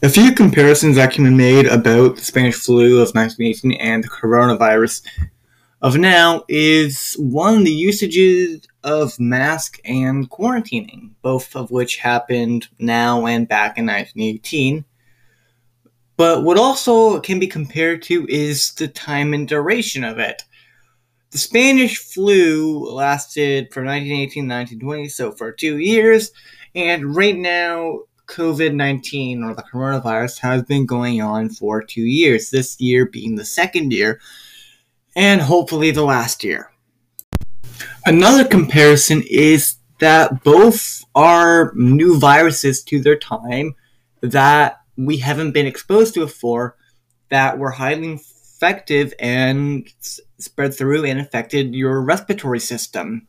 A few comparisons that can be made about the Spanish flu of 1918 and the coronavirus of now is, one, the usages of mask and quarantining, both of which happened now and back in 1918. But what also can be compared to is the time and duration of it. The Spanish flu lasted from 1918 to 1920, so for 2 years, and right now COVID-19, or the coronavirus, has been going on for 2 years, this year being the second year, and hopefully the last year. Another comparison is that both are new viruses to their time that we haven't been exposed to before, that were highly infective and spread through and affected your respiratory system.